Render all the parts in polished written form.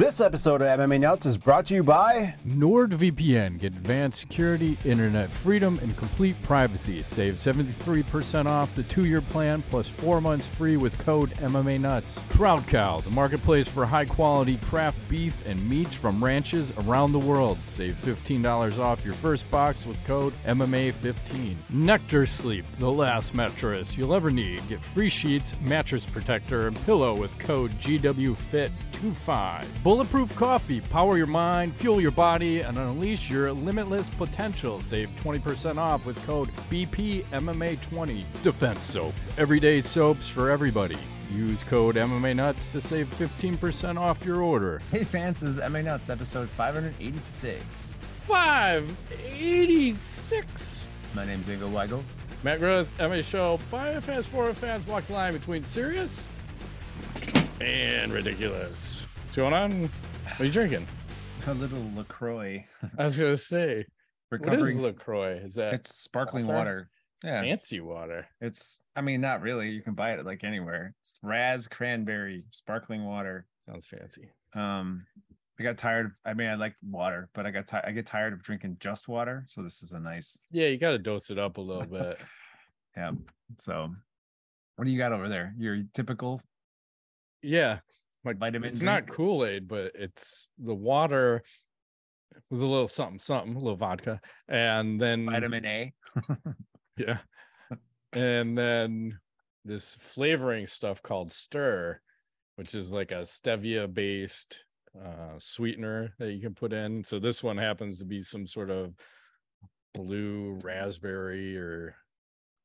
This episode of MMA Nuts is brought to you by NordVPN. Get advanced security, internet freedom, and complete privacy. Save 73% off the 2-year plan plus 4 months free with code MMA Nuts. Crowdcow, the marketplace for high-quality craft beef and meats from ranches around the world. Save $15 off your first box with code MMA15. Nectar Sleep, the last mattress you'll ever need. Get free sheets, mattress protector, and pillow with code GWFIT25. Bulletproof coffee, power your mind, fuel your body, and unleash your limitless potential. Save 20% off with code BPMMA20. Defense soap, everyday soaps for everybody. Use code MMA Nuts to save 15% off your order. Hey fans, this is MMA Nuts episode 586. 586. My name's Ingo Weigel. Matt Griffith, MMA Show. Biofans, forum fans, walk the line between serious and ridiculous. What's going on? What are you drinking? A little Lacroix. I was gonna say, what is Lacroix? Is that it's sparkling water? Yeah, fancy water. It's, I mean, not really. You can buy it like anywhere. It's Raz Cranberry sparkling water. Sounds fancy. I got tired. I mean, I like water, but I get tired of drinking just water. So this is a nice. Yeah, you got to dose it up a little bit. Yeah. So, what do you got over there? Your typical. Yeah. Like vitamin. It's drink? Not Kool-Aid, but it's the water with a little something, a little vodka, and then vitamin A. Yeah. And then this flavoring stuff called Stir, which is like a stevia based sweetener that you can put in. So this one happens to be some sort of blue raspberry or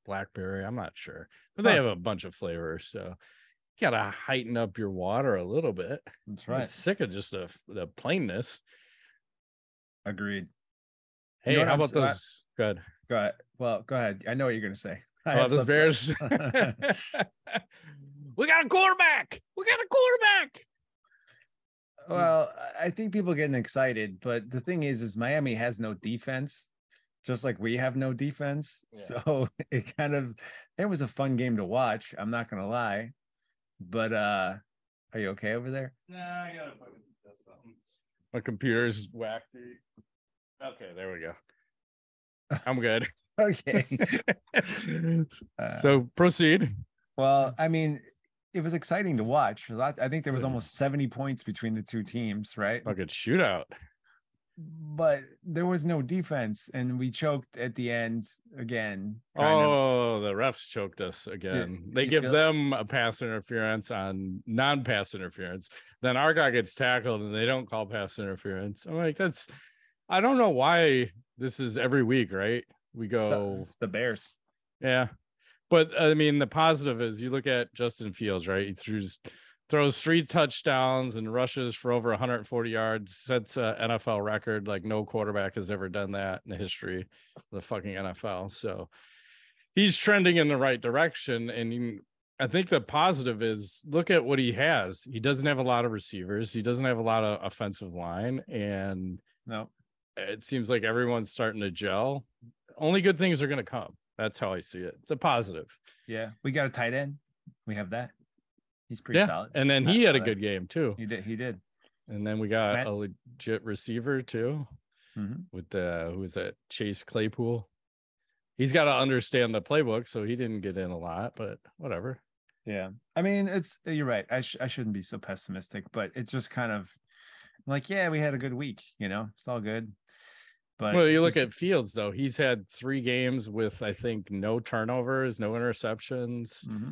blackberry. I'm not sure, but they have a bunch of flavors. So you gotta heighten up your water a little bit. That's right. I'm sick of just the plainness. Agreed. Hey, you know how about those? Good. Go ahead. Well, go ahead. I know what you're going to say. About those Bears. We got a quarterback. Well, I think people are getting excited, but the thing is Miami has no defense, just like we have no defense. Yeah. So it was a fun game to watch. I'm not going to lie, but are you okay over there? Nah, I got to fucking test something. My computer's wacky. Okay, there we go. I'm good. Okay. So proceed. Well, I mean, it was exciting to watch. I think there was almost 70 points between the two teams, right? Fucking shootout. But there was no defense, and we choked at the end again. The refs choked us again. They give them a pass interference on non-pass interference. Then our guy gets tackled, and they don't call pass interference. I'm like, I don't know why this is every week, right? We go. It's the Bears. Yeah. But I mean, the positive is you look at Justin Fields, right? He throws 3 touchdowns and rushes for over 140 yards, sets an NFL record. Like no quarterback has ever done that in the history of the fucking NFL. So he's trending in the right direction. And I think the positive is look at what he has. He doesn't have a lot of receivers. He doesn't have a lot of offensive line. And no. It seems like everyone's starting to gel. Only good things are going to come. That's how I see it. It's a positive. Yeah. We got a tight end. We have that. He's pretty solid. And then he had a good game too. He did. And then we got a legit receiver too. Mm-hmm. With who is that? Chase Claypool. He's got to understand the playbook. So he didn't get in a lot, but whatever. Yeah. I mean, you're right. I shouldn't be so pessimistic, but it's just kind of like, yeah, we had a good week, it's all good. But well, you look at Fields, though. He's had 3 games with, I think, no turnovers, no interceptions, mm-hmm.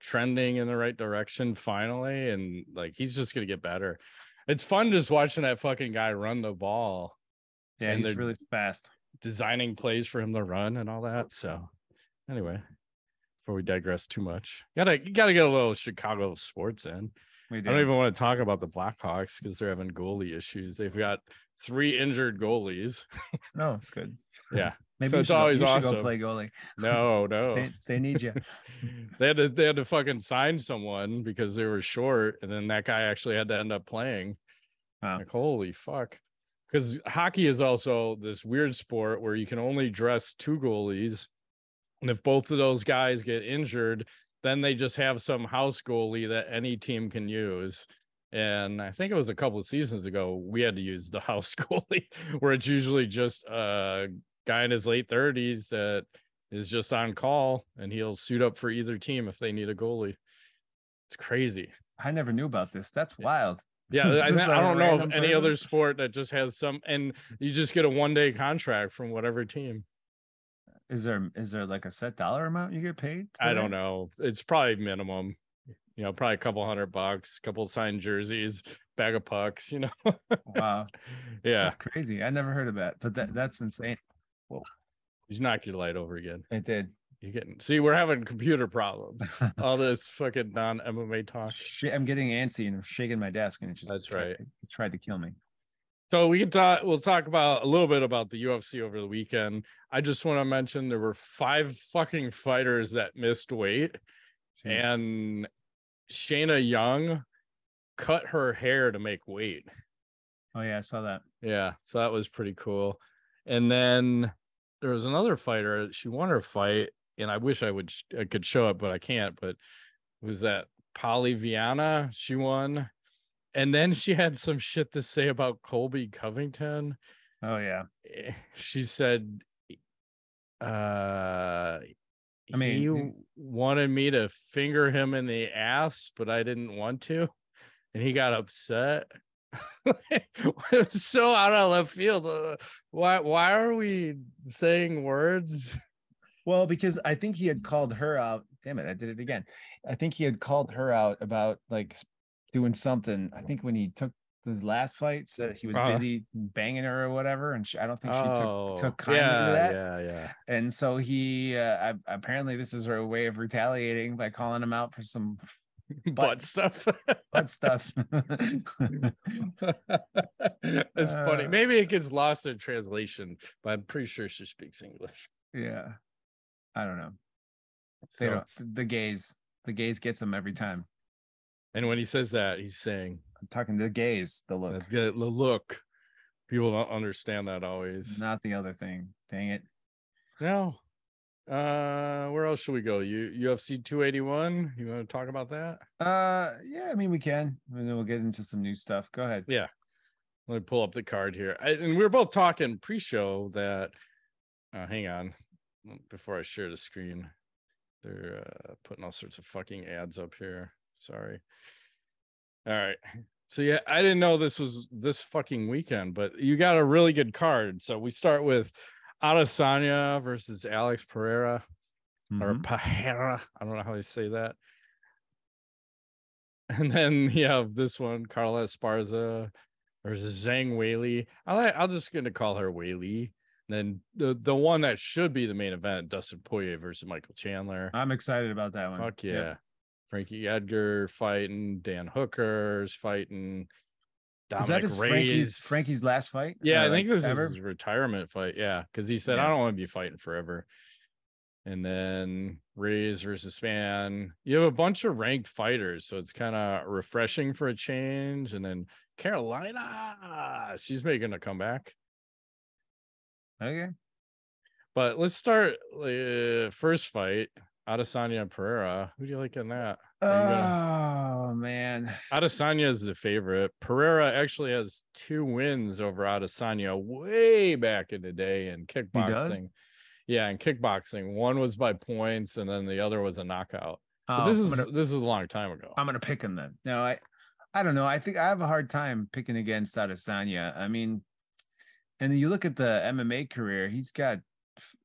trending in the right direction finally. And, he's just going to get better. It's fun just watching that fucking guy run the ball. Yeah, and he's really fast. Designing plays for him to run and all that. So, anyway, before we digress too much, gotta get a little Chicago sports in. I don't even want to talk about the Blackhawks because they're having goalie issues. They've got 3 injured goalies. No, it's good. Yeah. Maybe so it's always awesome. Go play goalie. No. They need you. They had to fucking sign someone because they were short. And then that guy actually had to end up playing. Wow. Like, holy fuck. Because hockey is also this weird sport where you can only dress 2 goalies. And if both of those guys get injured, then they just have some house goalie that any team can use. And I think it was a couple of seasons ago, we had to use the house goalie, where it's usually just a guy in his late 30s that is just on call, and he'll suit up for either team if they need a goalie. It's crazy. I never knew about this. That's wild. Yeah, I don't know of any other sport that just has some, and you just get a one-day contract from whatever team. Is there like a set dollar amount you get paid? I don't know. It's probably minimum. You know, probably a couple $100, couple signed jerseys, bag of pucks, you know. Wow. Yeah. That's crazy. I never heard of that, but that's insane. Whoa. You knocked your light over again. It did. You're getting, see, we're having computer problems. All this fucking non-MMA talk. Shit, I'm getting antsy and I'm shaking my desk, and it just tried to kill me. So we'll talk about a little bit about the UFC over the weekend. I just want to mention there were 5 fucking fighters that missed weight. Jeez. And Shayna Young cut her hair to make weight. Oh yeah, I saw that. Yeah, so that was pretty cool. And then there was another fighter. She won her fight, and I wish I could show it, but I can't. But was that Polly Viana? She won, and then she had some shit to say about Colby Covington. Oh yeah, she said, I mean, he wanted me to finger him in the ass, but I didn't want to, and he got upset. So out of left field. Why are we saying words? Well, because I think he had called her out. Damn it, I did it again. I think he had called her out about like doing something. I think when he took his last fight, said he was busy banging her or whatever, and she, I don't think she took kindly to that. Yeah. And so he apparently this is her way of retaliating by calling him out for some butt stuff. It's funny. Maybe it gets lost in translation, but I'm pretty sure she speaks English. Yeah, I don't know. So, the gaze gets him every time. And when he says that, he's saying, I'm talking to the gaze, the look. The look. People don't understand that always. Not the other thing. Dang it. No. Where else should we go? UFC 281. You want to talk about that? Yeah, I mean, we can. And then we'll get into some new stuff. Go ahead. Yeah. Let me pull up the card here. And we were both talking pre-show that, hang on, before I share the screen. They're putting all sorts of fucking ads up here. Sorry. All right. So yeah, I didn't know this was this fucking weekend, but you got a really good card. So we start with Adesanya versus Alex Pereira, or Pereira. I don't know how they say that. And then you have this one, Carla Esparza versus Zhang Weili. I'm just going to call her Weili. Then the one that should be the main event, Dustin Poirier versus Michael Chandler. I'm excited about that one. Fuck yeah. Yep. Frankie Edgar fighting, Dan Hooker's fighting, Dominic Reyes. Frankie's last fight? Yeah, I think this is his retirement fight. Yeah, because he said, I don't want to be fighting forever. And then Reyes versus Span. You have a bunch of ranked fighters, so it's kind of refreshing for a change. And then Carolina, she's making a comeback. Okay. But let's start the first fight. Adesanya and Pereira. Who do you like in that? Man. Adesanya is the favorite. Pereira actually has 2 wins over Adesanya way back in the day in kickboxing. Yeah, in kickboxing. One was by points, and then the other was a knockout. Oh, but this is a long time ago. I'm going to pick him then. No, I don't know. I think I have a hard time picking against Adesanya. I mean, and then you look at the MMA career, he's got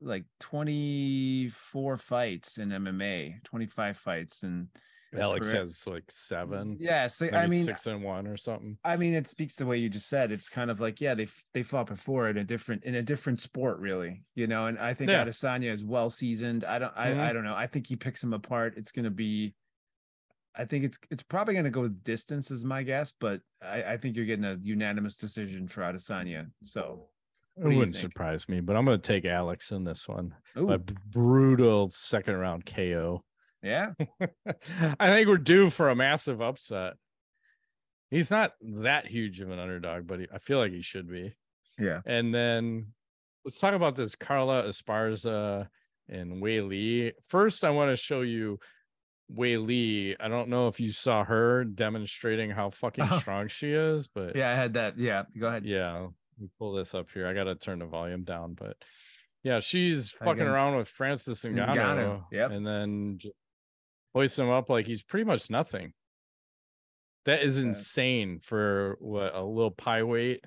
like 24 fights in MMA, 25 fights, and Alex has like 7. Yeah, so, I mean 6-1 or something. I mean, it speaks to what you just said. It's kind of like, yeah, they fought before in a different sport, really, you know. And I think Adesanya is well seasoned. I don't know. I think he picks him apart. I think it's probably going to go with distance is my guess, but I think you're getting a unanimous decision for Adesanya. So. It wouldn't surprise me, but I'm going to take Alex in this one. Ooh. A brutal second round KO. Yeah. I think we're due for a massive upset. He's not that huge of an underdog, but I feel like he should be. Yeah. And then let's talk about this Carla Esparza and Weili. First, I want to show you Weili. I don't know if you saw her demonstrating how fucking strong she is, but yeah, I had that. Yeah, go ahead. Yeah, we pull this up here. I gotta turn the volume down, but yeah, she's fucking around with Francis Ngannou, yep, and then hoist him up like he's pretty much nothing. That is insane for what, a little pie weight.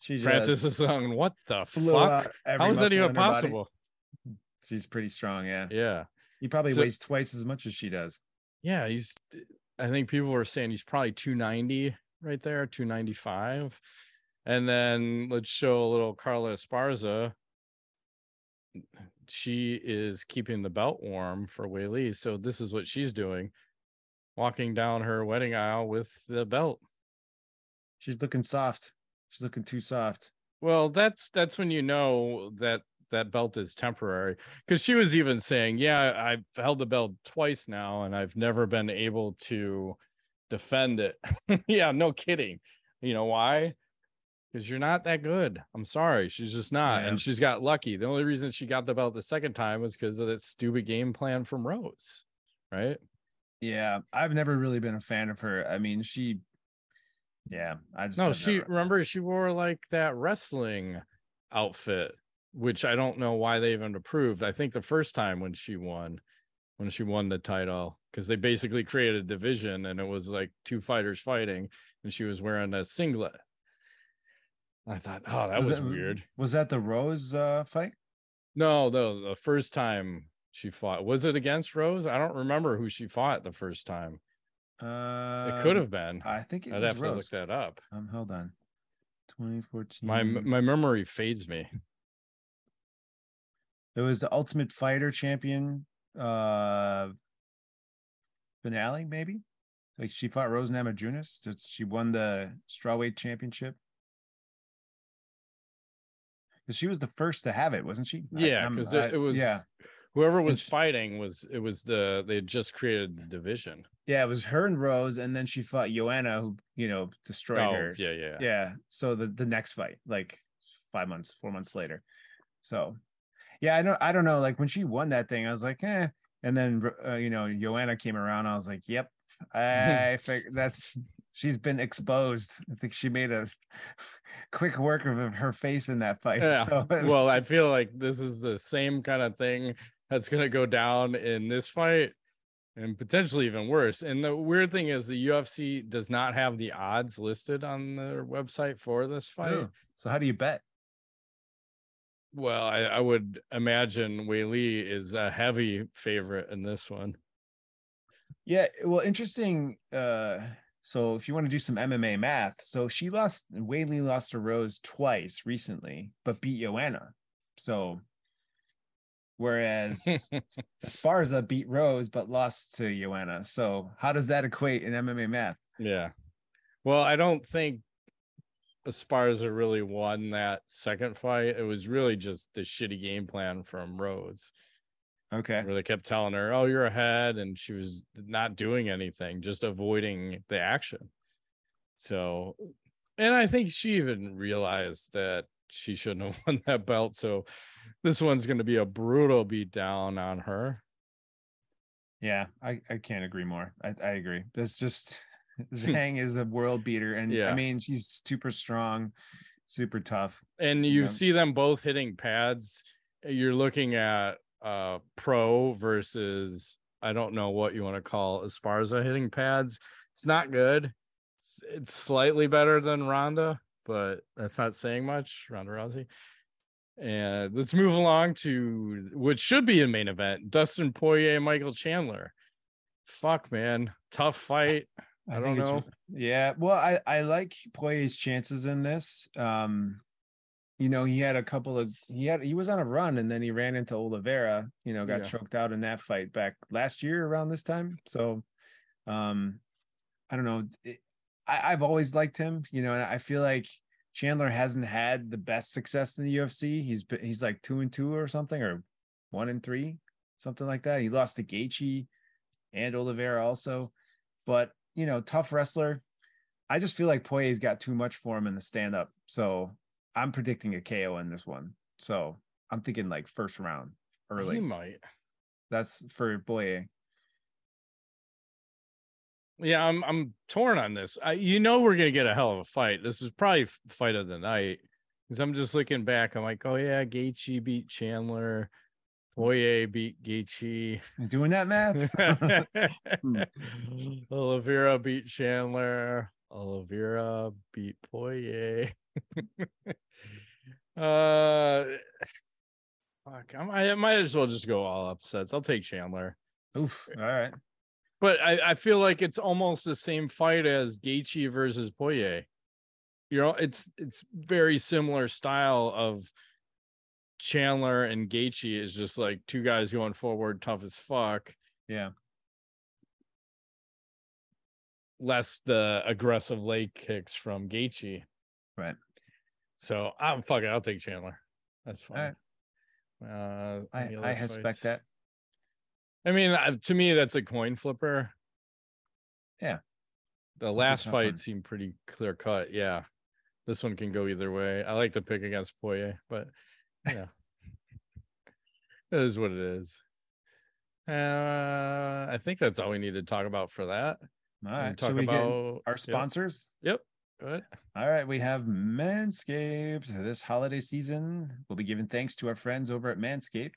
She Francis is on what the fuck? How is that even possible? Body. She's pretty strong, yeah. Yeah. He probably weighs twice as much as she does. Yeah, he's, I think people were saying he's probably 290 right there, 295. And then let's show a little Carla Esparza. She is keeping the belt warm for Weili. So this is what she's doing. Walking down her wedding aisle with the belt. She's looking soft. She's looking too soft. Well, that's when you know that that belt is temporary, because she was even saying, yeah, I've held the belt twice now and I've never been able to defend it. Yeah, no kidding. You know why? Because you're not that good. I'm sorry. She's just not. Yeah. And she's got lucky. The only reason she got the belt the second time was because of that stupid game plan from Rose, right? Yeah, I've never really been a fan of her. I mean, she, yeah, I just, no, she, remember, she wore like that wrestling outfit, which I don't know why they even approved. I think the first time when she won the title, because they basically created a division and it was like two fighters fighting and she was wearing a singlet. I thought, oh, that was weird. Was that the Rose fight? No, the first time she fought, was it against Rose? I don't remember who she fought the first time. It could have been. I think I'd have to look that up. Hold on. 2014. My memory fades me. It was the Ultimate Fighter Champion finale, maybe. Like she fought Rose Namajunas. She won the strawweight championship. Because she was the first to have it, wasn't she? Yeah, because it was. Yeah. Whoever was fighting they had just created the division. Yeah, it was her and Rose, and then she fought Joanna, who, you know, destroyed her. Yeah, yeah. Yeah. So the next fight, like 4 months later. So yeah, I don't know. Like when she won that thing, I was like, eh. And then you know, Joanna came around. I was like, yep. I figured she's been exposed. I think she made a quick work of her face in that fight. Yeah. So, well, I feel like this is the same kind of thing that's going to go down in this fight and potentially even worse. And the weird thing is the UFC does not have the odds listed on their website for this fight. Oh, so how do you bet? Well, I would imagine Weili is a heavy favorite in this one. Yeah. Well, interesting. So if you want to do some MMA math, so Weili lost to Rose twice recently, but beat Joanna. So whereas Esparza beat Rose but lost to Joanna. So how does that equate in MMA math? Yeah. Well, I don't think Esparza really won that second fight. It was really just the shitty game plan from Rose. Okay. Where they kept telling her, oh, you're ahead, and she was not doing anything, just avoiding the action. So, and I think she even realized that she shouldn't have won that belt. So this one's going to be a brutal beatdown on her. Yeah, I can't agree more. I agree. That's just, Zhang is a world beater. And yeah. I mean, she's super strong, super tough. And you see them both hitting pads. You're looking at pro versus, I don't know what you want to call Esparza hitting pads. It's not good. It's slightly better than Ronda, but that's not saying much. Ronda Rousey. And let's move along to what should be a main event: Dustin Poirier, Michael Chandler. Fuck, man, tough fight. I don't know. Yeah, well, I like Poirier's chances in this. You know, he was on a run, and then he ran into Oliveira. You know, got choked out in that fight back last year around this time. So, I don't know. I've always liked him, you know, and I feel like Chandler hasn't had the best success in the UFC. He's like 2-2 or something, or 1-3, something like that. He lost to Gaethje and Oliveira also, but you know, tough wrestler. I just feel like Poirier's got too much for him in the stand up. So I'm predicting a KO in this one. So I'm thinking like first round early. He might. That's for Poirier. Yeah, I'm torn on this. We're going to get a hell of a fight. This is probably fight of the night. Because I'm just looking back. I'm like, oh, yeah, Gaethje beat Chandler. Poirier beat Gaethje. Doing that math? Oliveira beat Chandler. Oliveira beat Poirier. Fuck. I might as well just go all upsets. I'll take Chandler. Oof. All right. But I feel like it's almost the same fight as Gaethje versus Poirier. You know, it's very similar style of Chandler and Gaethje is just like two guys going forward, tough as fuck. Yeah. Less the aggressive leg kicks from Gaethje. Right. So I'm fucking. I'll take Chandler. That's fine. Right. I respect that. I mean, to me, that's a coin flipper. Yeah. The last fight seemed pretty clear cut. Yeah. This one can go either way. I like to pick against Poirier, but yeah. It is what it is. I think that's all we need to talk about for that. All right. Talk about our sponsors. Yep. Good. All right. We have Manscaped. This holiday season, we'll be giving thanks to our friends over at Manscaped.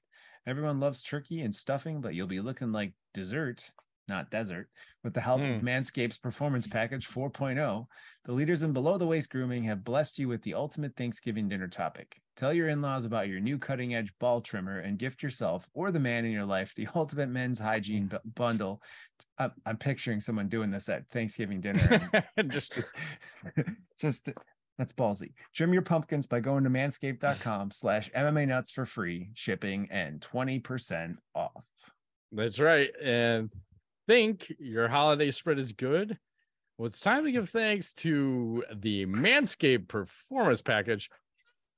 Everyone loves turkey and stuffing, but you'll be looking like dessert, not desert, with the help of Manscaped's Performance Package 4.0. The leaders in below-the-waist grooming have blessed you with the ultimate Thanksgiving dinner topic. Tell your in-laws about your new cutting-edge ball trimmer and gift yourself or the man in your life the ultimate men's hygiene bundle. I'm picturing someone doing this at Thanksgiving dinner. Just that's ballsy. Trim your pumpkins by going to manscaped.com/MMAnuts for free shipping and 20% off. That's right. And think your holiday spread is good? Well, it's time to give thanks to the Manscaped Performance Package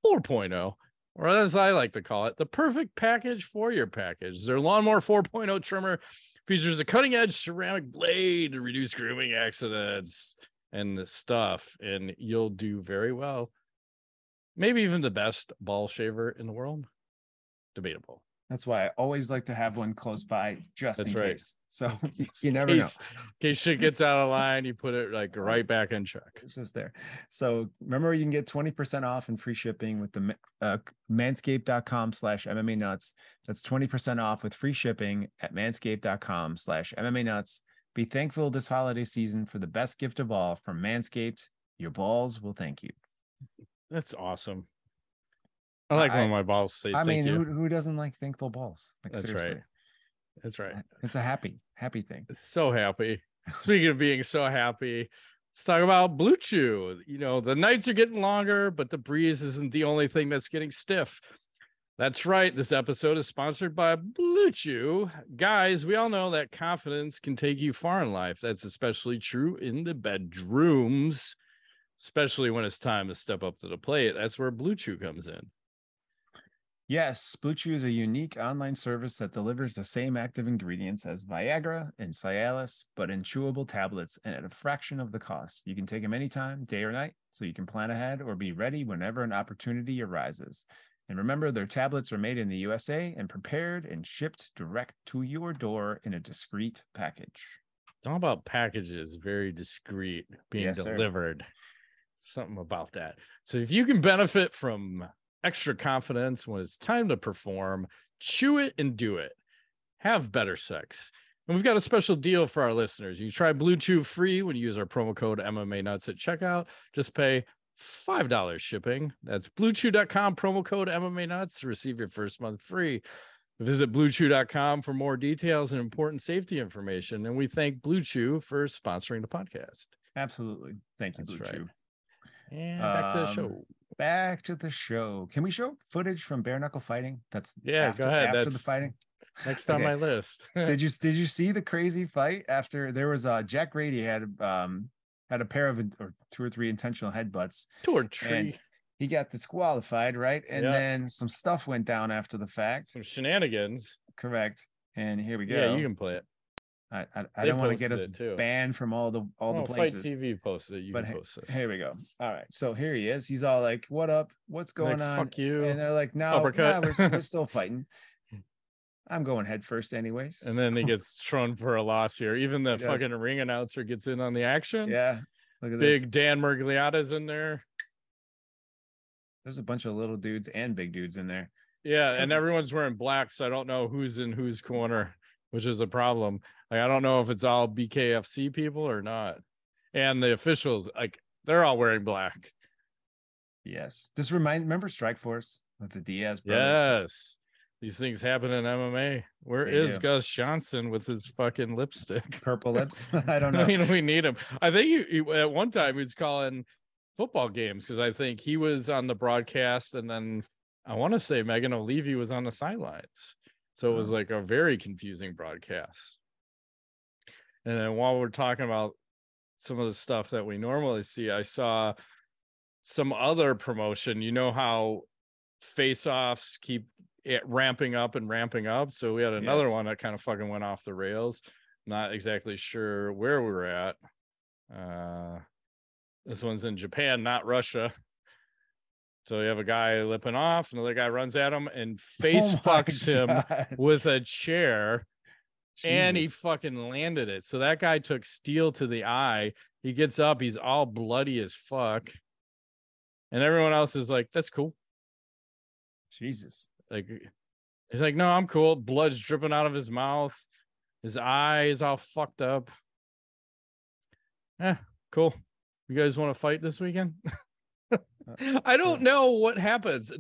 4.0, or as I like to call it, the perfect package for your package. Their Lawnmower 4.0 trimmer features a cutting-edge ceramic blade to reduce grooming accidents and the stuff, and you'll do very well. Maybe even the best ball shaver in the world. Debatable. That's why I always like to have one close by, just that's in right. case. So you never know. In case shit gets out of line, you put it like right back in check. It's just there. So remember, you can get 20% off and free shipping with the manscaped.com/MMA nuts. That's 20% off with free shipping at manscaped.com/MMA nuts. Be thankful this holiday season for the best gift of all from Manscaped. Your balls will thank you. That's awesome. I like when my balls say thank you. I mean, who doesn't like thankful balls? Like, that's seriously. Right. That's right. It's a happy thing. It's so happy. Speaking of being so happy, let's talk about Blue Chew. You know, the nights are getting longer, but the breeze isn't the only thing that's getting stiff. That's right. This episode is sponsored by Blue Chew. Guys, we all know that confidence can take you far in life. That's especially true in the bedrooms, especially when it's time to step up to the plate. That's where Blue Chew comes in. Yes, Blue Chew is a unique online service that delivers the same active ingredients as Viagra and Cialis, but in chewable tablets and at a fraction of the cost. You can take them anytime, day or night, so you can plan ahead or be ready whenever an opportunity arises. And remember, their tablets are made in the USA and prepared and shipped direct to your door in a discreet package. It's all about packages, very discreet, being delivered. Sir. Something about that. So if you can benefit from extra confidence when it's time to perform, chew it and do it. Have better sex. And we've got a special deal for our listeners. You try Blue Chew free when you use our promo code MMA Nuts at checkout. Just pay $5 shipping. That's bluechew.com, promo code MMA Nuts to receive your first month free. Visit bluechew.com for more details and important safety information. And we thank Blue Chew for sponsoring the podcast. Absolutely. Thank you, Blue Chew. And back to the show. Can we show footage from bare knuckle fighting? That's go ahead. After that's the fighting. Next on my list. Did you see the crazy fight after there was Jack Grady had a pair of or two or three intentional headbutts toward tree. He got disqualified, right? And then some stuff went down after the fact. Some shenanigans. Correct. And here we go. Yeah, you can play it. I don't want to get us banned from all the places. Fight TV posted it. You can post this. Here we go. All right. So here he is. He's all like, "What up? What's going on?" Fuck you. And they're like, "No, we're still fighting." I'm going head first anyways. And then he gets thrown for a loss here. Even the fucking ring announcer gets in on the action. Yeah. Look at big this. Dan Mergliotta's in there. There's a bunch of little dudes and big dudes in there. Yeah, and everyone's wearing black, so I don't know who's in whose corner, which is a problem. Like, I don't know if it's all BKFC people or not. And the officials, like, they're all wearing black. Yes. This remember Strike Force with the Diaz brothers? Yes. These things happen in MMA. Where is Gus Johnson with his fucking lipstick? Purple lips? I don't know. I mean, we need him. I think he, at one time he was calling football games because I think he was on the broadcast, and then I want to say Megan O'Leary was on the sidelines. So it was like a very confusing broadcast. And then while we're talking about some of the stuff that we normally see, I saw some other promotion. You know how face-offs keep ramping up and ramping up, so we had another one that kind of fucking went off the rails. Not exactly sure where we were at. This one's in Japan, not Russia. So you have a guy lipping off, another guy runs at him and face fucks him with a chair. Jesus. And he fucking landed it. So that guy took steel to the eye. He gets up, he's all bloody as fuck, and everyone else is like, that's cool. Jesus. Like, he's like, no, I'm cool. Blood's dripping out of his mouth. His eye is all fucked up. Eh, cool. You guys want to fight this weekend? I don't know what happens.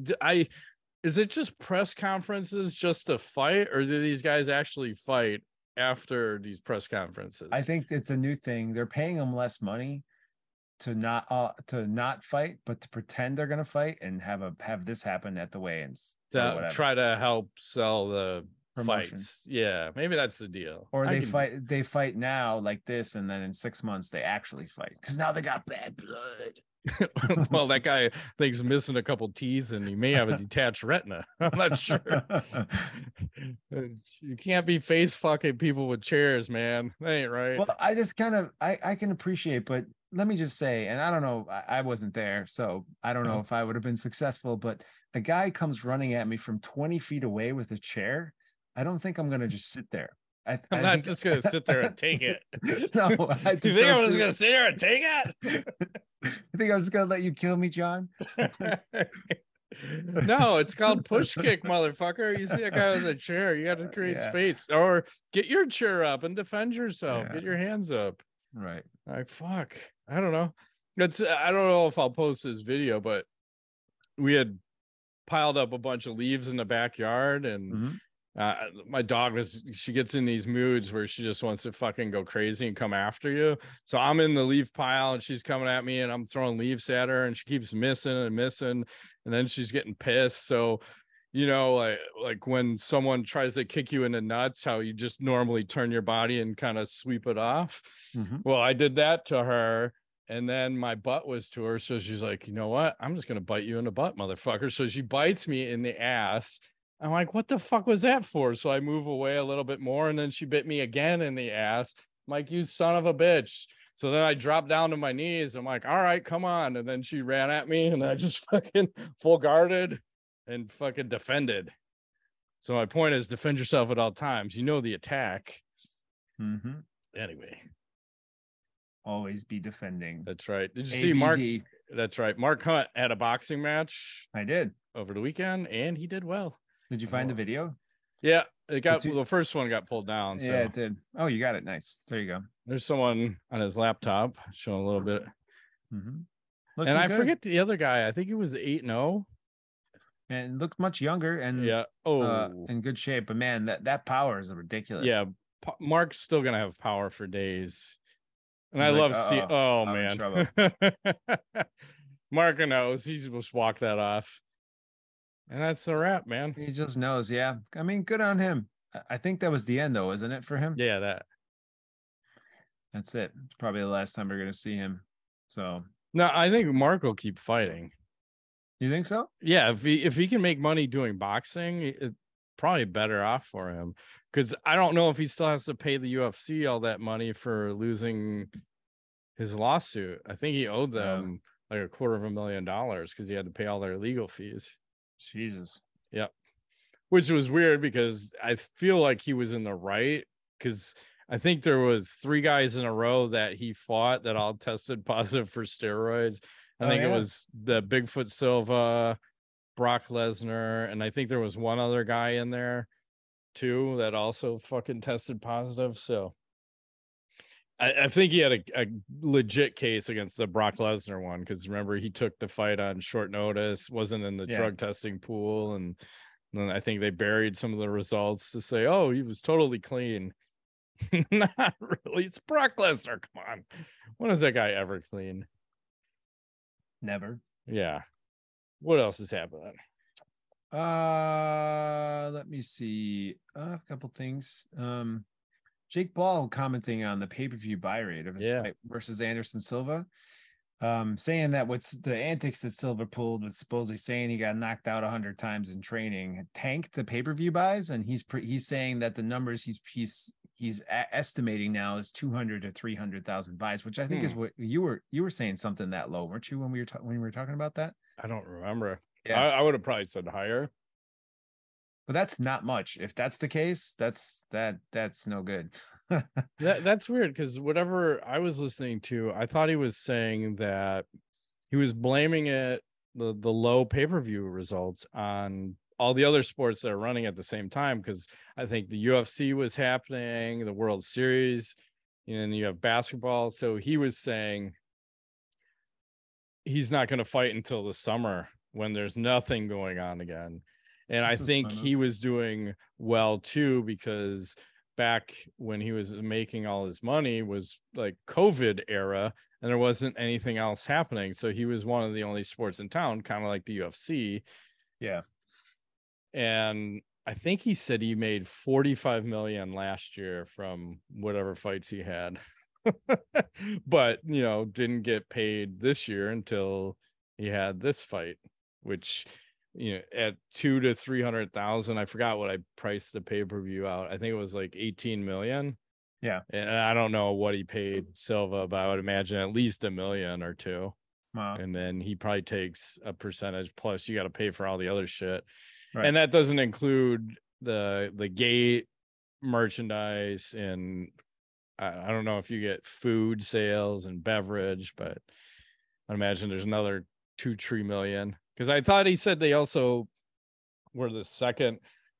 Is it just press conferences just to fight, or do these guys actually fight after these press conferences? I think it's a new thing. They're paying them less money to not fight, but to pretend they're gonna fight and have this happen at the weigh-ins to try to help sell the promotion. Fights. Yeah, maybe that's the deal. Or they fight now like this, and then in 6 months they actually fight because now they got bad blood. Well, that guy thinks missing a couple teeth, and he may have a detached retina. I'm not sure. You can't be face fucking people with chairs, man. That ain't right. Well, I just kind of I can appreciate, but. Let me just say, and I don't know, I wasn't there, so I don't know if I would have been successful, but a guy comes running at me from 20 feet away with a chair. I don't think I'm going to just sit there. I'm not just going to sit there and take it. No, I just think I was going to sit there and take it? You think I was going to let you kill me, John? No, it's called push kick, motherfucker. You see a guy with a chair, you got to create space. Or get your chair up and defend yourself. Yeah. Get your hands up. Right. Like, fuck. I don't know. I don't know if I'll post this video, but we had piled up a bunch of leaves in the backyard, and my dog she gets in these moods where she just wants to fucking go crazy and come after you. So I'm in the leaf pile, and she's coming at me, and I'm throwing leaves at her, and she keeps missing, and then she's getting pissed. So, you know, like when someone tries to kick you in the nuts, how you just normally turn your body and kind of sweep it off. Well, I did that to her, and then my butt was to her. So she's like, you know what? I'm just going to bite you in the butt, motherfucker. So she bites me in the ass. I'm like, what the fuck was that for? So I move away a little bit more, and then she bit me again in the ass. I'm like, you son of a bitch. So then I dropped down to my knees. I'm like, all right, come on. And then she ran at me, and I just fucking full guarded. And fucking defended. So my point is, defend yourself at all times. You know the attack. Anyway, always be defending. That's right. Did you see Mark? That's right. Mark Hunt had a boxing match. I did over the weekend, and he did well. Did you find the video? Yeah, it got the first one got pulled down. So. Yeah, it did. Oh, you got it. Nice. There you go. There's someone on his laptop showing a little bit. And I forget the other guy. I think he was 8-0. And looked much younger and in good shape. But man, that power is ridiculous. Yeah, Mark's still gonna have power for days. And I love seeing. Oh man, Mark knows he's just walked that off, and that's the wrap, man. He just knows. Yeah, I mean, good on him. I think that was the end, though, isn't it for him? Yeah, that's it. It's probably the last time we're gonna see him. So no, I think Mark will keep fighting. You think so? Yeah, if he can make money doing boxing, it's probably better off for him, because I don't know if he still has to pay the UFC all that money for losing his lawsuit. I think he owed them like $250,000 because he had to pay all their legal fees. Jesus. Yep. which was weird because I feel like he was in the right, because I think there was 3 guys in a row that he fought that all tested positive for steroids. I think it was the Bigfoot Silva, Brock Lesnar, and I think there was one other guy in there too that also fucking tested positive. So I think he had a legit case against the Brock Lesnar one, because remember, he took the fight on short notice, wasn't in the drug testing pool, and then I think they buried some of the results to say, oh, he was totally clean. Not really. It's Brock Lesnar. Come on. When is that guy ever clean? Never. Yeah. What else is happening? Let me see. A couple things. Jake Paul commenting on the pay-per-view buy rate of his fight versus Anderson Silva, saying that what's the antics that Silva pulled was supposedly saying he got knocked out 100 times in training tanked the pay-per-view buys, and he's saying that the numbers he's estimating now is 200 to 300,000 buys, which I think is what you were saying, something that low, weren't you, when we were talking about that? I don't remember. Yeah. I would have probably said higher. But that's not much. If that's the case, that's no good. That's weird, because whatever I was listening to, I thought he was saying that he was blaming it, the low pay-per-view results, on all the other sports that are running at the same time, because I think the UFC was happening, the World Series, and you have basketball. So he was saying he's not going to fight until the summer when there's nothing going on again. And I think he was doing well too, because back when he was making all his money was like COVID era, and there wasn't anything else happening. So he was one of the only sports in town, kind of like the UFC. Yeah. And I think he said he made $45 million last year from whatever fights he had, but didn't get paid this year until he had this fight, which, at 200,000 to 300,000, I forgot what I priced the pay-per-view out. I think it was like 18 million. Yeah. And I don't know what he paid Silva, but I would imagine at least $1 million or $2 million. Wow. And then he probably takes a percentage, plus you got to pay for all the other shit. Right. And that doesn't include the gate, merchandise, and I don't know if you get food sales and beverage, but I imagine there's another 2-3 million. Because I thought he said they also were the second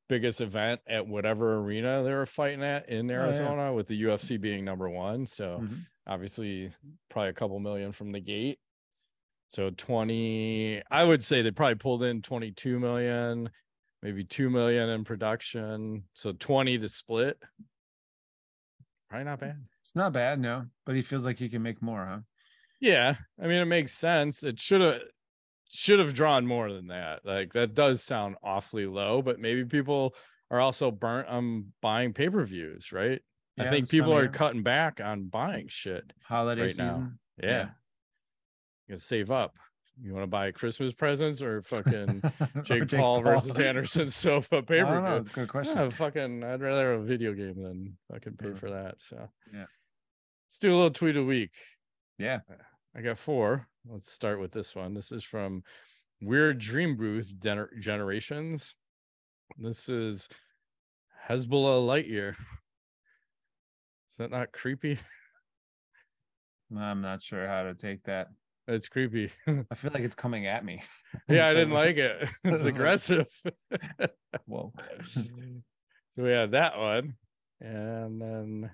biggest event at whatever arena they were fighting at in Arizona, with the UFC being number 1. So obviously probably a couple million from the gate. So 20, I would say they probably pulled in 22 million, maybe 2 million in production. So 20 to split. Probably not bad. It's not bad, no. But he feels like he can make more, huh? Yeah. I mean, it makes sense. It should have drawn more than that. Like, that does sound awfully low, but maybe people are also burnt on buying pay-per-views, right? Yeah, I think people are cutting back on buying shit holiday right season now. Yeah, you gotta save up. You want to buy Christmas presents or fucking Jake Paul versus Anderson Silva pay-per-view? That's a good question. Fucking, I'd rather have a video game than fucking pay for that. So yeah, let's do a little tweet a week. Yeah, I got 4. Let's start with this one. This is from Weird Dream Booth Generations. This is Hezbollah Lightyear. Is that not creepy? I'm not sure how to take that. It's creepy. I feel like it's coming at me. Yeah, I didn't like it. It's aggressive. Whoa. So we have that one. And then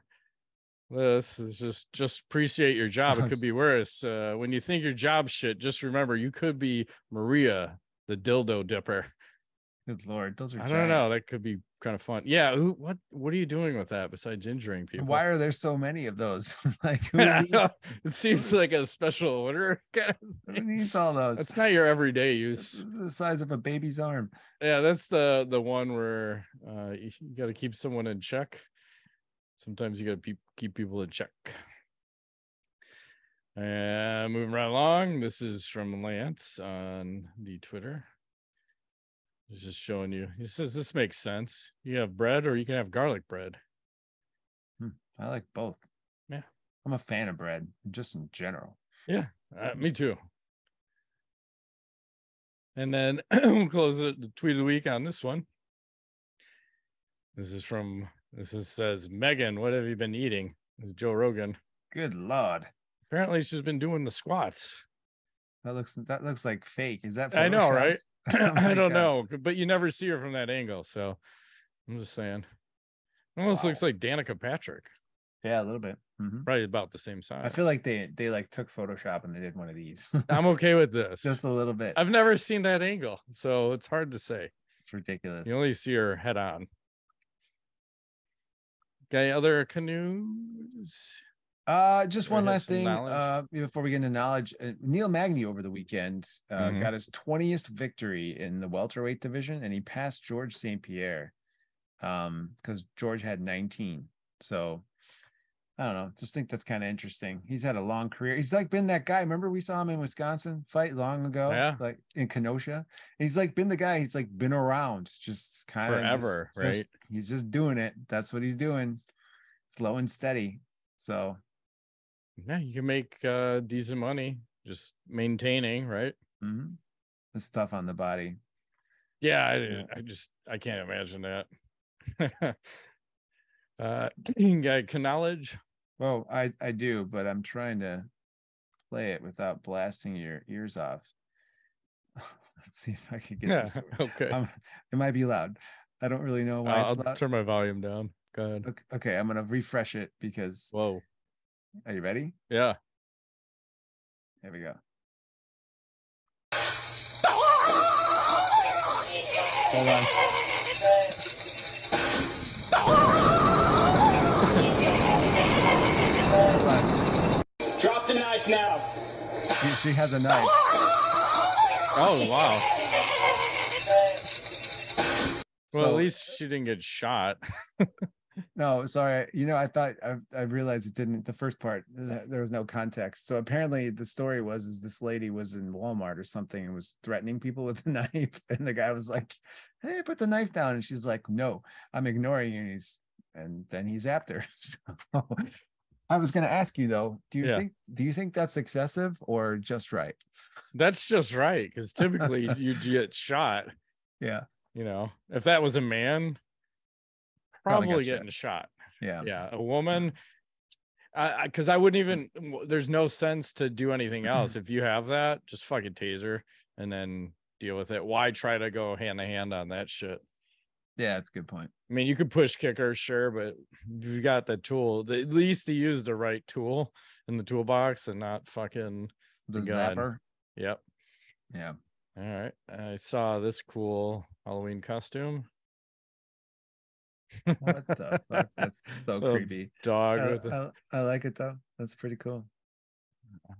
this is just appreciate your job. It could be worse. When you think your job shit, just remember you could be Maria, the dildo dipper. Good Lord, those are giant. I don't know. That could be kind of fun. Yeah. What are you doing with that besides injuring people? Why are there so many of those? Like, who needs... It seems like a special order kind of thing. Who needs all those? It's not your everyday use. The size of a baby's arm. Yeah, that's the one where you got to keep someone in check. Sometimes you got to keep people in check. And moving right along, this is from Lance on the Twitter. He's just showing you. He says, this makes sense. You have bread or you can have garlic bread. I like both. Yeah. I'm a fan of bread, just in general. Yeah, me too. And then we'll close the tweet of the week on this one. This is from, says, Megan, what have you been eating? This is Joe Rogan. Good Lord. Apparently she's been doing the squats. That looks like fake. Is that Photoshop? I know, right? I don't know, but you never see her from that angle. So I'm just saying. Almost looks like Danica Patrick. Yeah, a little bit. Mm-hmm. Probably about the same size. I feel like they like took Photoshop and they did one of these. I'm okay with this. Just a little bit. I've never seen that angle, so it's hard to say. It's ridiculous. You only see her head on. Okay, other canoes? Just one last thing before we get into knowledge. Neil Magny over the weekend got his 20th victory in the welterweight division, and he passed George St. Pierre because George had 19. So I don't know. Just think that's kind of interesting. He's had a long career. He's like been that guy. Remember we saw him in Wisconsin fight long ago, like in Kenosha. He's like been the guy. He's like been around just kind of forever, right? He's just doing it. That's what he's doing. Slow and steady. So yeah, you can make decent money just maintaining, right? Mm-hmm. The stuff on the body. Yeah, I can't imagine that. Can knowledge? Well, I do, but I'm trying to play it without blasting your ears off. Let's see if I can get this. Okay. It might be loud. I don't really know why it's loud. I'll turn my volume down. Go ahead. Okay, I'm going to refresh it because... Whoa. Are you ready? Yeah. Here we go. Hold on. Hold on. Drop the knife now. She has a knife. Oh, wow. Well, so, at least she didn't get shot. No, sorry. You know, I thought I realized it didn't. The first part, there was no context. So apparently, the story was this lady was in Walmart or something and was threatening people with a knife, and the guy was like, "Hey, put the knife down," and she's like, "No, I'm ignoring you." And then he zapped her. So, I was going to ask you though, do you think that's excessive or just right? That's just right because typically you get shot. Yeah, you know, if that was a man. Probably getting shot. Yeah. A woman, because I wouldn't even. There's no sense to do anything else if you have that. Just fucking taser and then deal with it. Why try to go hand to hand on that shit? Yeah, that's a good point. I mean, you could push kick her, sure, but you've got the tool. At least to use the right tool in the toolbox and not fucking the zapper. Yep. Yeah. All right. I saw this cool Halloween costume. What the fuck? That's so creepy. Dog. I like it though. That's pretty cool.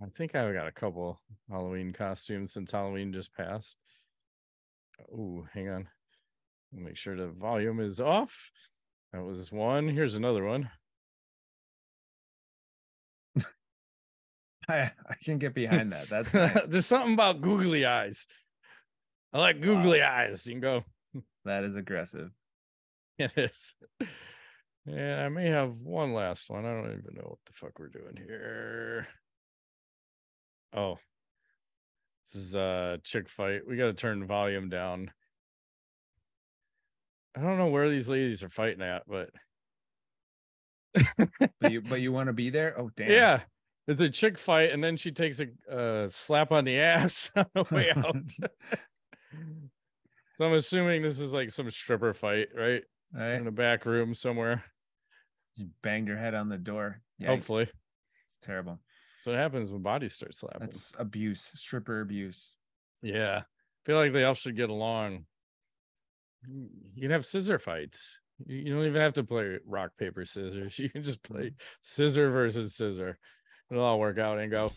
I think I've got a couple Halloween costumes since Halloween just passed. Oh, hang on. Make sure the volume is off. That was one. Here's another one. I can get behind that. That's nice. There's something about googly eyes. I like googly eyes. You can go. That is aggressive. It is. And I may have one last one. I don't even know what the fuck we're doing here. Oh, this is a chick fight. We got to turn the volume down. I don't know where these ladies are fighting at, but. but you want to be there? Oh, damn. Yeah. It's a chick fight. And then she takes a slap on the ass on the way out. So I'm assuming this is like some stripper fight, right? In a back room somewhere. You banged your head on the door. Yikes. Hopefully. It's terrible. So it happens when bodies start slapping. That's abuse, stripper abuse. Yeah. I feel like they all should get along. You can have scissor fights. You don't even have to play rock, paper, scissors. You can just play scissor versus scissor. It'll all work out and go.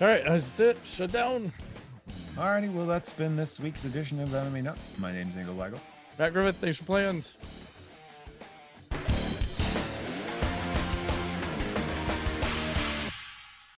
All right. That's it. Shut down. Alrighty, well, that's been this week's edition of MMA Nuts. My name's Ingo Weigel. Matt Griffith, thanks for playing.